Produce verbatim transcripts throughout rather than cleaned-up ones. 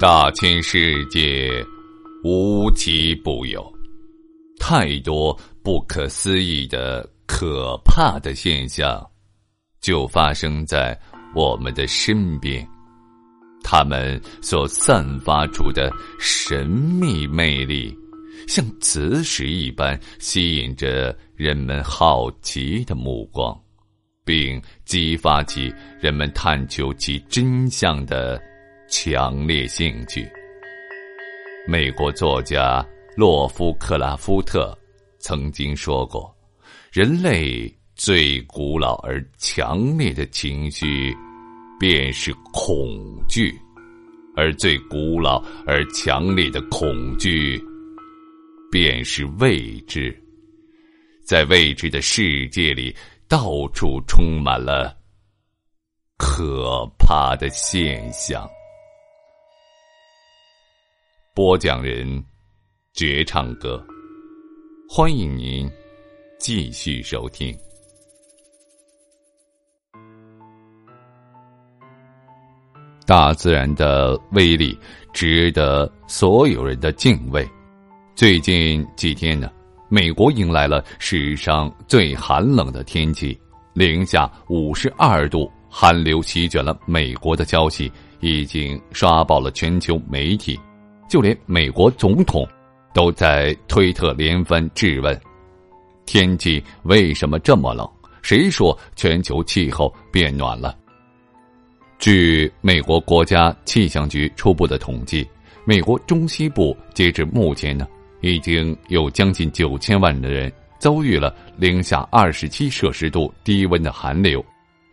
大千世界，无奇不有，太多不可思议的可怕的现象就发生在我们的身边，它们所散发出的神秘魅力像磁石一般吸引着人们好奇的目光，并激发起人们探求其真相的强烈兴趣。美国作家洛夫克拉夫特曾经说过，人类最古老而强烈的情绪便是恐惧，而最古老而强烈的恐惧便是未知。在未知的世界里，到处充满了可怕的现象。播讲人绝唱歌，欢迎您继续收听。大自然的威力值得所有人的敬畏。最近几天呢，美国迎来了史上最寒冷的天气，零下五十二度，寒流席卷了美国的消息已经刷爆了全球媒体，就连美国总统都在推特连番质问，天气为什么这么冷？谁说全球气候变暖了？据美国国家气象局初步的统计，美国中西部截至目前呢，已经有将近九千万的人遭遇了零下二十七摄氏度低温的寒流，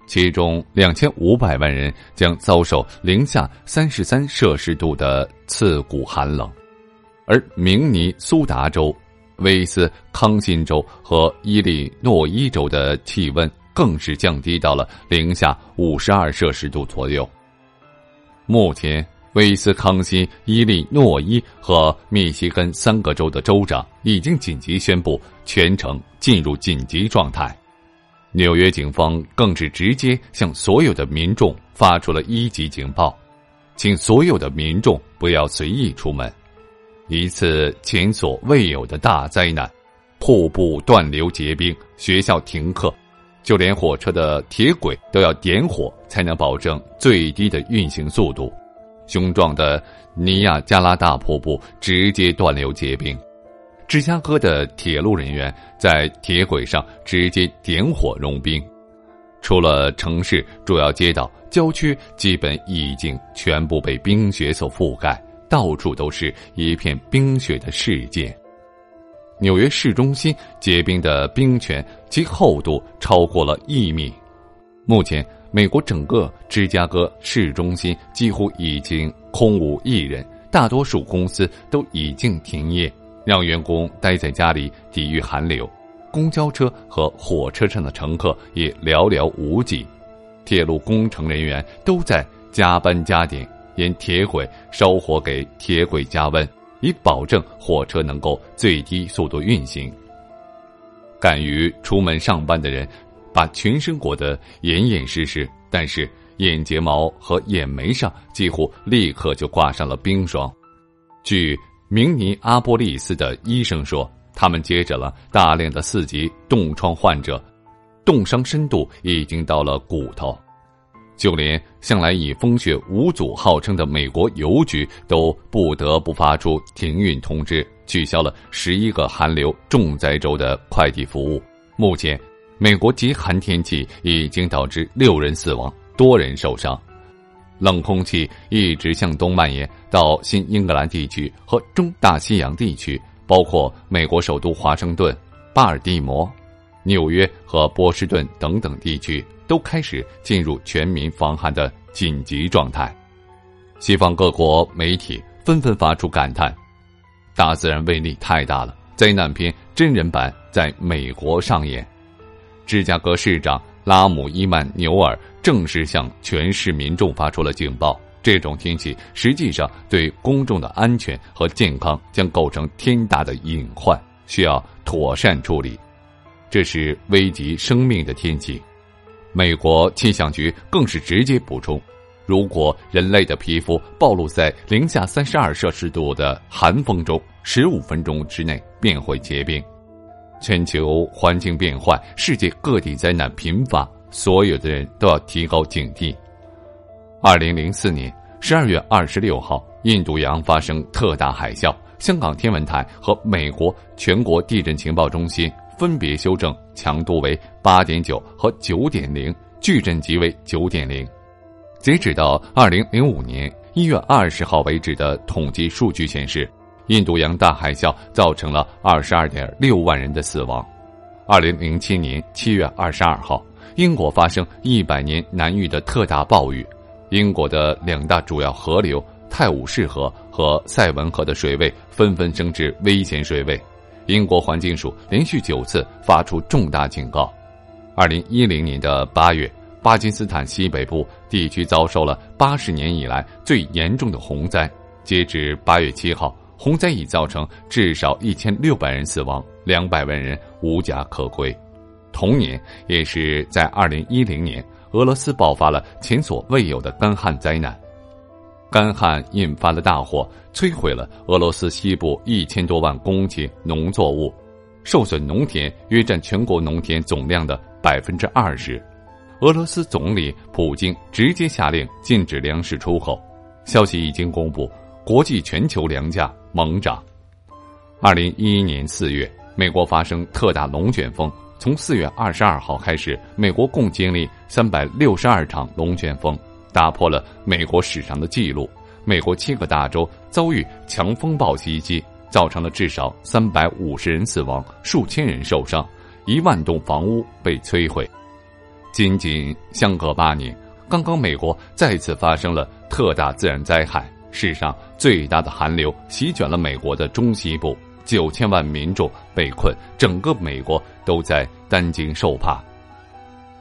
其中两千五百万人将遭受零下三十三摄氏度的刺骨寒冷。而明尼苏达州、威斯康辛州和伊利诺伊州的气温更是降低到了零下五十二摄氏度左右。目前，威斯康辛、伊利诺伊和密西根三个州的州长已经紧急宣布全城进入紧急状态。纽约警方更是直接向所有的民众发出了一级警报，请所有的民众不要随意出门。一次前所未有的大灾难，瀑布断流结冰，学校停课，就连火车的铁轨都要点火才能保证最低的运行速度。雄壮的尼亚加拉大瀑布直接断流结冰，芝加哥的铁路人员在铁轨上直接点火融冰。除了城市主要街道，郊区基本已经全部被冰雪所覆盖，到处都是一片冰雪的世界。纽约市中心结冰的冰泉，其厚度超过了一米。目前，美国整个芝加哥市中心几乎已经空无一人，大多数公司都已经停业，让员工待在家里抵御寒流。公交车和火车上的乘客也寥寥无几，铁路工程人员都在加班加点，沿铁轨烧火给铁轨加温，以保证火车能够最低速度运行。敢于出门上班的人把全身裹得严严实实，但是眼睫毛和眼眉上几乎立刻就挂上了冰霜。据明尼阿波利斯的医生说，他们接诊了大量的四级冻疮患者，冻伤深度已经到了骨头。就连向来以风雪无阻号称的美国邮局都不得不发出停运通知，取消了十一个寒流重灾州的快递服务。目前，美国极寒天气已经导致六人死亡，多人受伤。冷空气一直向东蔓延到新英格兰地区和中大西洋地区，包括美国首都华盛顿、巴尔的摩、纽约和波士顿等等地区，都开始进入全民防寒的紧急状态。西方各国媒体纷纷发出感叹，大自然威力太大了，灾难片真人版在美国上演。芝加哥市长拉姆伊曼纽尔正式向全市民众发出了警报，这种天气实际上对公众的安全和健康将构成天大的隐患，需要妥善处理。这是危及生命的天气。美国气象局更是直接补充，如果人类的皮肤暴露在零下三十二摄氏度的寒风中，十五分钟之内便会结冰。全球环境变坏，世界各地灾难频发，所有的人都要提高警惕。二零零四年十二月二十六号，印度洋发生特大海啸，香港天文台和美国全国地震情报中心分别修正强度为八点九和九点零，巨震级为九点零。截止到二零零五年一月二十号为止的统计数据显示，印度洋大海啸造成了二十二点六万人的死亡。二零零七年七月二十二号，英国发生一百年难遇的特大暴雨，英国的两大主要河流泰晤士河和塞文河的水位纷纷升至危险水位。英国环境署连续九次发出重大警告。二零一零年的八月，巴基斯坦西北部地区遭受了八十年以来最严重的洪灾。截至八月七号，洪灾已造成至少一千六百人死亡，两百万人无家可归。同年，也是在二零一零年，俄罗斯爆发了前所未有的干旱灾难。干旱引发了大火，摧毁了俄罗斯西部一千多万公顷农作物，受损农田约占全国农田总量的百分之二十。俄罗斯总理普京直接下令禁止粮食出口。消息一经公布，国际全球粮价猛涨。二零一一年四月，美国发生特大龙卷风。从四月二十二号开始，美国共经历三百六十二场龙卷风，打破了美国史上的记录。美国七个大洲遭遇强风暴袭击，造成了至少三百五十人死亡，数千人受伤，一万栋房屋被摧毁。仅仅相隔八年，刚刚美国再次发生了特大自然灾害。世上最大的寒流席卷了美国的中西部，九千万民众被困，整个美国都在担惊受怕。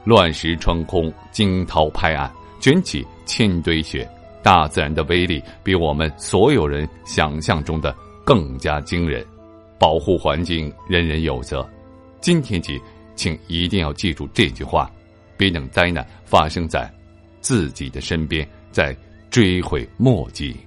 乱石穿空，惊涛拍岸，卷起千堆雪，大自然的威力比我们所有人想象中的更加惊人。保护环境，人人有责。今天起，请一定要记住这句话，别等灾难发生在自己的身边，再追悔莫及。